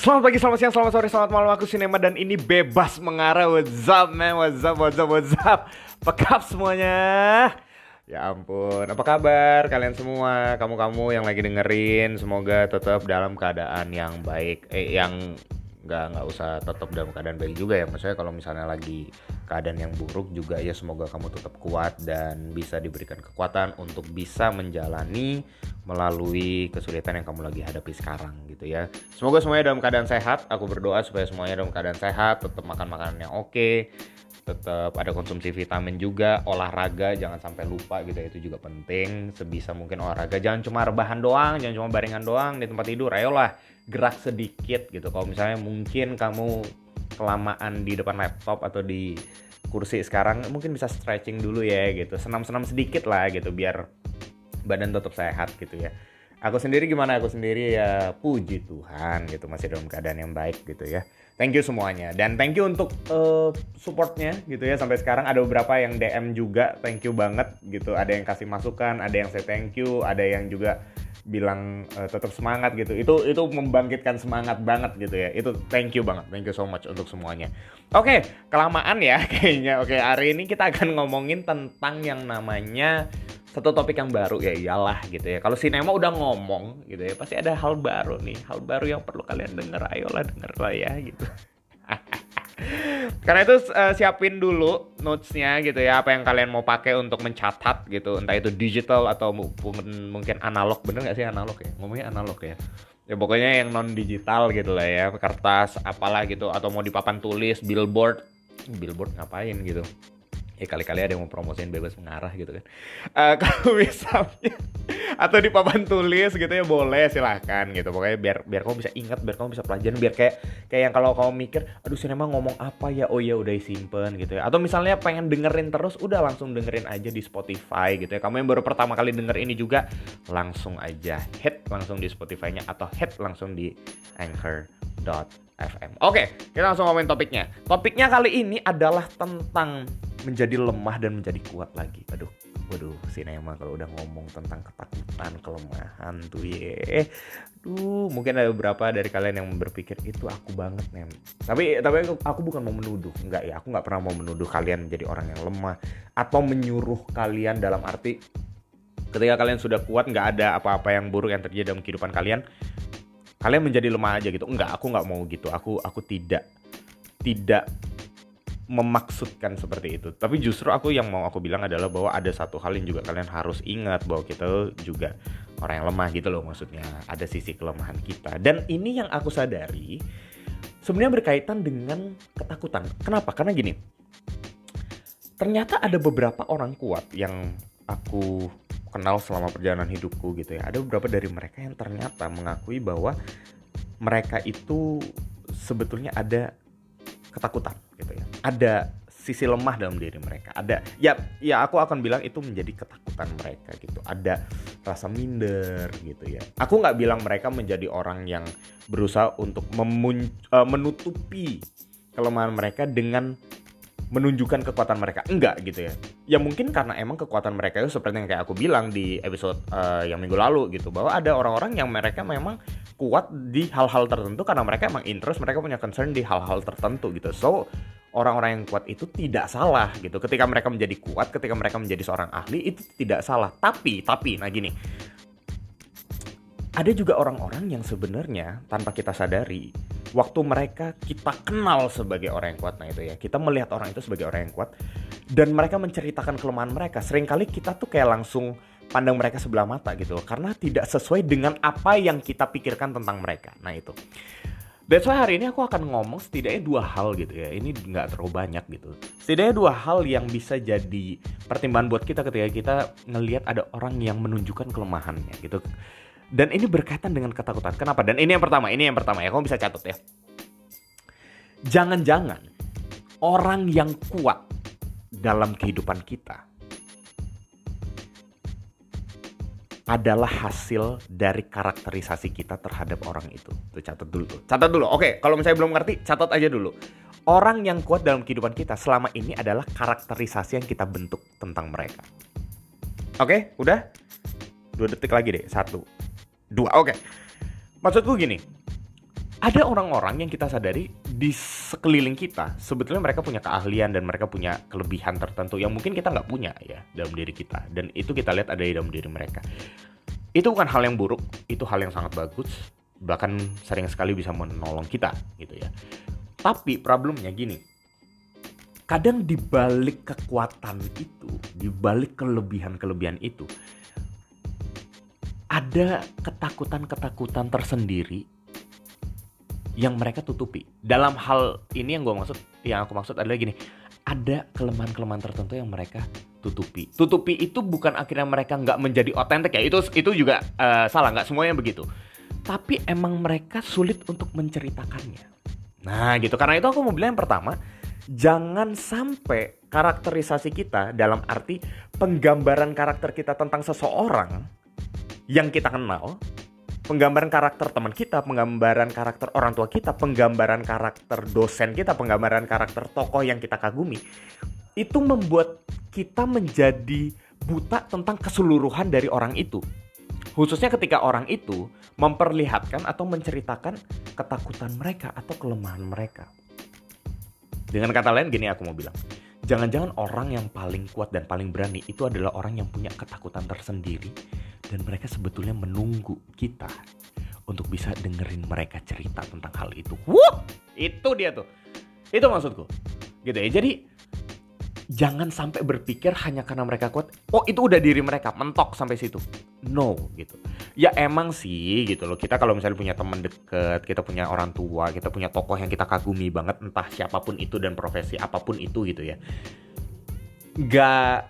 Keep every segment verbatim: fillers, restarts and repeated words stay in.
Selamat pagi, selamat siang, selamat sore, selamat malam. Aku Sinema dan ini Bebas Mengarah. What's up man, what's up, what's up, what's up. Pekap semuanya. Ya ampun, apa kabar kalian semua? Kamu-kamu yang lagi dengerin, semoga tetap dalam keadaan yang baik. Eh, yang nggak nggak usah tetap dalam keadaan baik juga ya. Maksudnya kalau misalnya lagi keadaan yang buruk juga ya, semoga kamu tetap kuat dan bisa diberikan kekuatan untuk bisa menjalani melalui kesulitan yang kamu lagi hadapi sekarang gitu ya. Semoga semuanya dalam keadaan sehat. Aku berdoa supaya semuanya dalam keadaan sehat, tetap makan makanan yang oke, tetap ada konsumsi vitamin juga, olahraga jangan sampai lupa gitu ya, itu juga penting. Sebisa mungkin olahraga, jangan cuma rebahan doang, jangan cuma baringan doang di tempat tidur. Ayolah gerak sedikit gitu. Kalau misalnya mungkin kamu kelamaan di depan laptop atau di kursi sekarang, mungkin bisa stretching dulu ya gitu, senam-senam sedikit lah gitu biar badan tetap sehat gitu ya. Aku sendiri gimana? Aku sendiri ya puji Tuhan gitu, masih dalam keadaan yang baik gitu ya. Thank you semuanya dan thank you untuk uh, supportnya gitu ya. Sampai sekarang ada beberapa yang D M juga, thank you banget gitu. Ada yang kasih masukan, ada yang say thank you, ada yang juga bilang uh, tetap semangat gitu. Itu itu membangkitkan semangat banget gitu ya. Itu thank you banget. Thank you so much untuk semuanya. Oke, kelamaan ya kayaknya. Oke, hari ini kita akan ngomongin tentang yang namanya satu topik yang baru, ya iyalah gitu ya. Kalau Sinema udah ngomong gitu ya, pasti ada hal baru nih. Hal baru yang perlu kalian denger. Ayolah denger lah ya gitu. Karena itu uh, siapin dulu notes-nya gitu ya, apa yang kalian mau pakai untuk mencatat gitu, entah itu digital atau mungkin mungkin analog. Bener nggak sih analog ya? Ngomongnya analog ya. Ya pokoknya yang non digital gitu lah ya, kertas apalah gitu, atau mau di papan tulis, billboard. Billboard ngapain gitu? Ya kali-kali ada yang mau promosiin Bebas Mengarah gitu kan. Uh, kalau misalnya atau di papan tulis gitu ya, boleh silahkan gitu. Pokoknya biar biar kamu bisa ingat, biar kamu bisa pelajarin, biar kayak kayak yang kalau kamu mikir, aduh Sinema ngomong apa ya? Oh ya udah disimpan gitu ya. Atau misalnya pengen dengerin terus, udah langsung dengerin aja di Spotify gitu ya. Kamu yang baru pertama kali denger ini juga langsung aja hit langsung di Spotify-nya atau hit langsung di anchor dot f m. Oke, kita langsung ngomongin topiknya. Topiknya kali ini adalah tentang menjadi lemah dan menjadi kuat lagi. Aduh, waduh, Sinema kalau udah ngomong tentang ketakutan, kelemahan tuh ye. Aduh, mungkin ada beberapa dari kalian yang berpikir itu aku banget, Nem. Tapi tapi aku, aku bukan mau menuduh, enggak ya. Aku enggak pernah mau menuduh kalian menjadi orang yang lemah atau menyuruh kalian, dalam arti ketika kalian sudah kuat enggak ada apa-apa yang buruk yang terjadi dalam kehidupan kalian, kalian menjadi lemah aja gitu. Enggak, aku enggak mau gitu. Aku aku tidak tidak memaksudkan seperti itu. Tapi justru aku yang mau aku bilang adalah bahwa ada satu hal yang juga kalian harus ingat, bahwa kita juga orang yang lemah gitu loh, maksudnya ada sisi kelemahan kita. Dan ini yang aku sadari sebenarnya berkaitan dengan ketakutan. Kenapa? Karena gini, ternyata ada beberapa orang kuat yang aku kenal selama perjalanan hidupku gitu ya. Ada beberapa dari mereka yang ternyata mengakui bahwa mereka itu sebetulnya ada ketakutan gitu ya. Ada sisi lemah dalam diri mereka. Ada ya ya aku akan bilang itu menjadi ketakutan mereka gitu. Ada rasa minder gitu ya. Aku enggak bilang mereka menjadi orang yang berusaha untuk memun, uh, menutupi kelemahan mereka dengan menunjukkan kekuatan mereka. Enggak gitu ya. Ya mungkin karena emang kekuatan mereka itu seperti yang kayak aku bilang di episode uh, yang minggu lalu gitu, bahwa ada orang-orang yang mereka memang kuat di hal-hal tertentu karena mereka emang interest, mereka punya concern di hal-hal tertentu gitu. So orang-orang yang kuat itu tidak salah gitu. Ketika mereka menjadi kuat, ketika mereka menjadi seorang ahli, itu tidak salah. Tapi, tapi nah gini, ada juga orang-orang yang sebenarnya tanpa kita sadari, waktu mereka kita kenal sebagai orang yang kuat, nah itu ya, kita melihat orang itu sebagai orang yang kuat dan mereka menceritakan kelemahan mereka, seringkali kita tuh kayak langsung pandang mereka sebelah mata gitu loh, karena tidak sesuai dengan apa yang kita pikirkan tentang mereka. Nah itu, that's why hari ini aku akan ngomong setidaknya dua hal gitu ya. Ini gak terlalu banyak gitu. Setidaknya dua hal yang bisa jadi pertimbangan buat kita ketika kita ngelihat ada orang yang menunjukkan kelemahannya gitu. Dan ini berkaitan dengan ketakutan. Kenapa? Dan ini yang pertama, ini yang pertama ya. Kamu bisa catat ya. Jangan-jangan orang yang kuat dalam kehidupan kita adalah hasil dari karakterisasi kita terhadap orang itu. Tuh catat dulu. Catat dulu. Oke, kalau misalnya belum ngerti, catat aja dulu. Orang yang kuat dalam kehidupan kita selama ini adalah karakterisasi yang kita bentuk tentang mereka. Oke, udah? Dua detik lagi deh. Satu. Dua, oke. Maksudku gini, ada orang-orang yang kita sadari di sekeliling kita sebetulnya mereka punya keahlian dan mereka punya kelebihan tertentu yang mungkin kita nggak punya ya dalam diri kita, dan itu kita lihat ada di dalam diri mereka. Itu bukan hal yang buruk, itu hal yang sangat bagus, bahkan sering sekali bisa menolong kita gitu ya. Tapi problemnya gini, kadang dibalik kekuatan itu, dibalik kelebihan-kelebihan itu, ada ketakutan-ketakutan tersendiri yang mereka tutupi. Dalam hal ini yang gue maksud, yang aku maksud adalah gini, ada kelemahan-kelemahan tertentu yang mereka tutupi. Tutupi itu bukan akhirnya mereka nggak menjadi otentik ya, itu itu juga uh, salah, nggak semuanya begitu. Tapi emang mereka sulit untuk menceritakannya. Nah gitu, karena itu aku mau bilang yang pertama, jangan sampai karakterisasi kita dalam arti penggambaran karakter kita tentang seseorang yang kita kenal, penggambaran karakter teman kita, penggambaran karakter orang tua kita, penggambaran karakter dosen kita, penggambaran karakter tokoh yang kita kagumi, itu membuat kita menjadi buta tentang keseluruhan dari orang itu. Khususnya ketika orang itu memperlihatkan atau menceritakan ketakutan mereka atau kelemahan mereka. Dengan kata lain gini aku mau bilang, jangan-jangan orang yang paling kuat dan paling berani itu adalah orang yang punya ketakutan tersendiri, dan mereka sebetulnya menunggu kita untuk bisa dengerin mereka cerita tentang hal itu. Wuh, itu dia tuh, itu maksudku gitu ya. Jadi jangan sampai berpikir hanya karena mereka kuat, oh itu udah diri mereka, mentok sampai situ. No gitu. Ya emang sih gitu loh, kita kalau misalnya punya teman deket, kita punya orang tua, kita punya tokoh yang kita kagumi banget, entah siapapun itu dan profesi apapun itu gitu ya, gak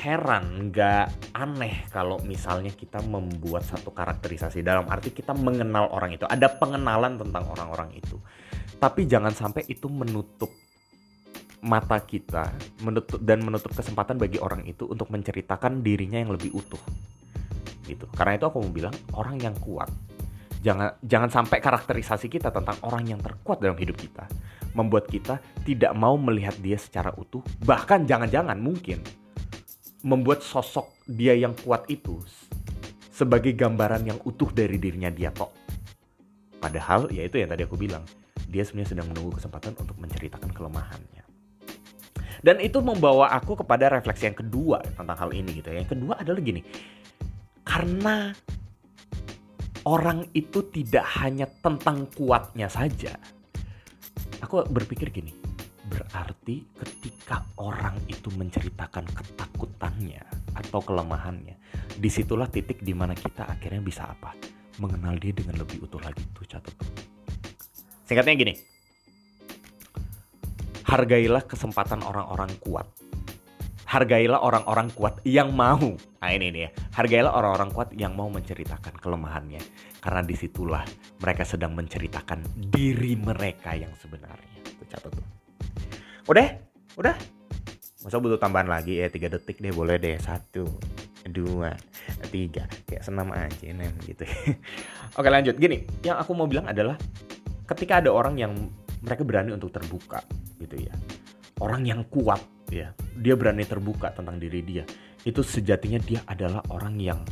heran, gak aneh kalau misalnya kita membuat satu karakterisasi, dalam arti kita mengenal orang itu, ada pengenalan tentang orang-orang itu. Tapi jangan sampai itu menutup mata kita menutup dan menutup kesempatan bagi orang itu untuk menceritakan dirinya yang lebih utuh gitu. Karena itu aku mau bilang, orang yang kuat, jangan jangan sampai karakterisasi kita tentang orang yang terkuat dalam hidup kita membuat kita tidak mau melihat dia secara utuh, bahkan jangan-jangan mungkin membuat sosok dia yang kuat itu sebagai gambaran yang utuh dari dirinya dia tok. Padahal ya itu yang tadi aku bilang, dia sebenarnya sedang menunggu kesempatan untuk menceritakan kelemahannya. Dan itu membawa aku kepada refleksi yang kedua tentang hal ini gitu ya. Yang kedua adalah gini, karena orang itu tidak hanya tentang kuatnya saja, aku berpikir gini, berarti ketika orang itu menceritakan ketakutannya atau kelemahannya, disitulah titik dimana kita akhirnya bisa apa? Mengenal dia dengan lebih utuh lagi. Tuh catat tuh. Singkatnya gini, hargailah kesempatan orang-orang kuat. Hargailah orang-orang kuat yang mau. Nah ini nih ya. Hargailah orang-orang kuat yang mau menceritakan kelemahannya. Karena disitulah mereka sedang menceritakan diri mereka yang sebenarnya. Tuh, catat tuh. Udah? Udah? Masa butuh tambahan lagi ya? tiga detik deh boleh deh. Satu, dua, tiga. Kayak senam aja nem gitu. Oke lanjut. Gini, yang aku mau bilang adalah ketika ada orang yang mereka berani untuk terbuka gitu ya, orang yang kuat ya, dia berani terbuka tentang diri dia, itu sejatinya dia adalah orang yang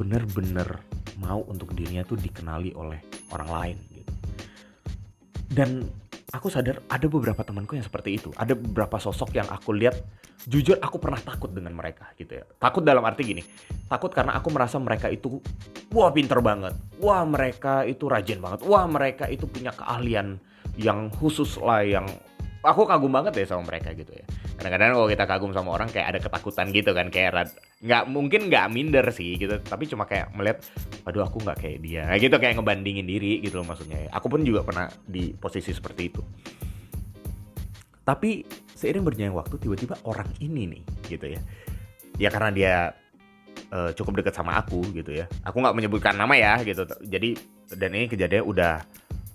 benar-benar mau untuk dirinya tuh dikenali oleh orang lain gitu. Dan aku sadar ada beberapa temanku yang seperti itu, ada beberapa sosok yang aku lihat, jujur aku pernah takut dengan mereka gitu ya. Takut dalam arti gini, takut karena aku merasa mereka itu wah pinter banget, wah mereka itu rajin banget, wah mereka itu punya keahlian yang khusus lah, yang aku kagum banget ya sama mereka gitu ya. Kadang-kadang kalau kita kagum sama orang kayak ada ketakutan gitu kan, kayak nggak mungkin nggak minder sih gitu, tapi cuma kayak melihat, aduh aku nggak kayak dia, nah, gitu kayak ngebandingin diri gitu loh maksudnya. Ya. Aku pun juga pernah di posisi seperti itu. Tapi seiring berjalannya waktu, tiba-tiba orang ini nih gitu ya, ya karena dia uh, cukup dekat sama aku gitu ya. Aku nggak menyebutkan nama ya gitu. Jadi dan ini kejadiannya udah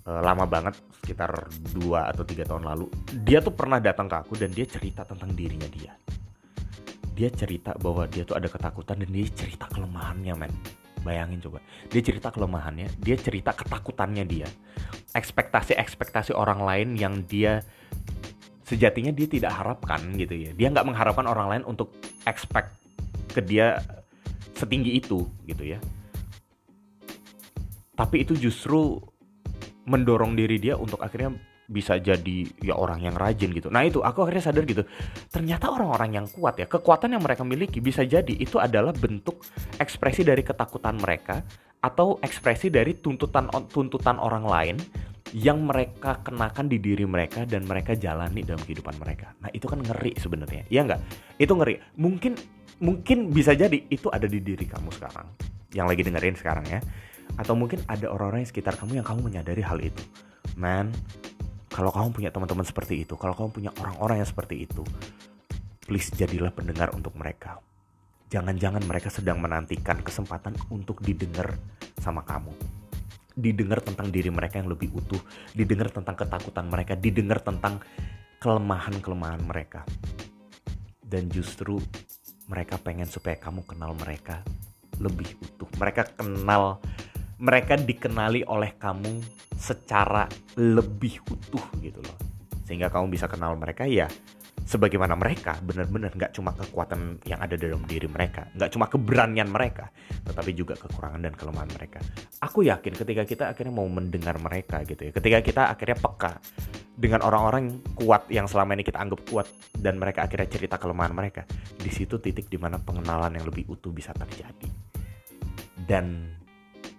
lama banget, sekitar dua atau tiga tahun lalu. Dia tuh pernah datang ke aku dan dia cerita tentang dirinya dia. Dia cerita bahwa dia tuh ada ketakutan dan dia cerita kelemahannya, men. Bayangin coba. Dia cerita kelemahannya, dia cerita ketakutannya dia. Ekspektasi-ekspektasi orang lain yang dia sejatinya dia tidak harapkan gitu ya. Dia nggak mengharapkan orang lain untuk expect ke dia setinggi itu gitu ya. Tapi itu justru mendorong diri dia untuk akhirnya bisa jadi ya orang yang rajin gitu. Nah itu aku akhirnya sadar gitu, ternyata orang-orang yang kuat ya, kekuatan yang mereka miliki bisa jadi itu adalah bentuk ekspresi dari ketakutan mereka atau ekspresi dari tuntutan tuntutan orang lain yang mereka kenakan di diri mereka dan mereka jalani dalam kehidupan mereka. Nah itu kan ngeri sebenarnya, ya nggak? Itu ngeri. Mungkin mungkin bisa jadi itu ada di diri kamu sekarang, yang lagi dengerin sekarang ya. Atau mungkin ada orang-orang di sekitar kamu yang kamu menyadari hal itu. Man, kalau kamu punya teman-teman seperti itu, kalau kamu punya orang-orang yang seperti itu, please jadilah pendengar untuk mereka. Jangan-jangan mereka sedang menantikan kesempatan untuk didengar sama kamu. Didengar tentang diri mereka yang lebih utuh, didengar tentang ketakutan mereka, didengar tentang kelemahan-kelemahan mereka. Dan justru mereka pengen supaya kamu kenal mereka lebih utuh. Mereka kenal, mereka dikenali oleh kamu secara lebih utuh gitu loh. Sehingga kamu bisa kenal mereka ya sebagaimana mereka, benar-benar gak cuma kekuatan yang ada dalam diri mereka, gak cuma keberanian mereka, tetapi juga kekurangan dan kelemahan mereka. Aku yakin ketika kita akhirnya mau mendengar mereka gitu ya, ketika kita akhirnya peka dengan orang-orang kuat yang selama ini kita anggap kuat dan mereka akhirnya cerita kelemahan mereka, di situ titik dimana pengenalan yang lebih utuh bisa terjadi. Dan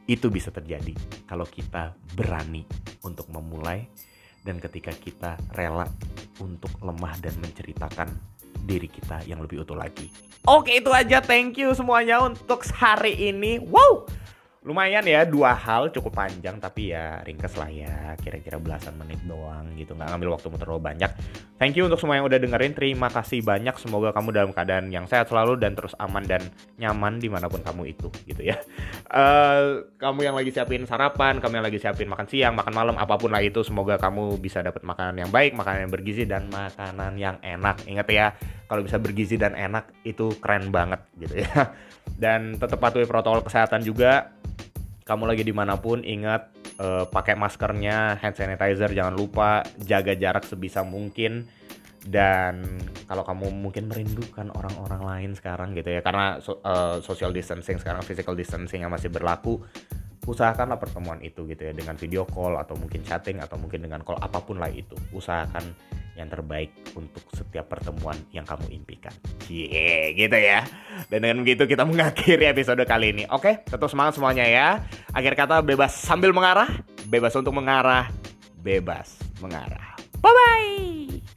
itu bisa terjadi kalau kita berani untuk memulai dan ketika kita rela untuk lemah dan menceritakan diri kita yang lebih utuh lagi. Oke, itu aja, thank you semuanya untuk hari ini. Wow, lumayan ya, dua hal cukup panjang tapi ya ringkas lah ya, kira-kira belasan menit doang gitu, gak ngambil waktumu terlalu banyak. Thank you untuk semua yang udah dengerin, terima kasih banyak. Semoga kamu dalam keadaan yang sehat selalu dan terus aman dan nyaman dimanapun kamu itu gitu ya. uh, Kamu yang lagi siapin sarapan, kamu yang lagi siapin makan siang, makan malam, apapun lah itu, semoga kamu bisa dapat makanan yang baik, makanan yang bergizi dan makanan yang enak. Ingat ya, kalau bisa bergizi dan enak itu keren banget gitu ya. Dan tetap patuhi protokol kesehatan juga. Kamu lagi dimanapun, ingat uh, pakai maskernya, hand sanitizer jangan lupa, jaga jarak sebisa mungkin. Dan kalau kamu mungkin merindukan orang-orang lain sekarang gitu ya, karena so, uh, social distancing sekarang, physical distancing yang masih berlaku, usahakanlah pertemuan itu gitu ya, dengan video call atau mungkin chatting atau mungkin dengan call, apapun lah itu. Usahakan yang terbaik untuk setiap pertemuan yang kamu impikan. Cie, gitu ya. Dan dengan begitu kita mengakhiri episode kali ini. Oke, tetap semangat semuanya ya. Akhir kata, bebas sambil mengarah, bebas untuk mengarah, bebas mengarah. Bye-bye.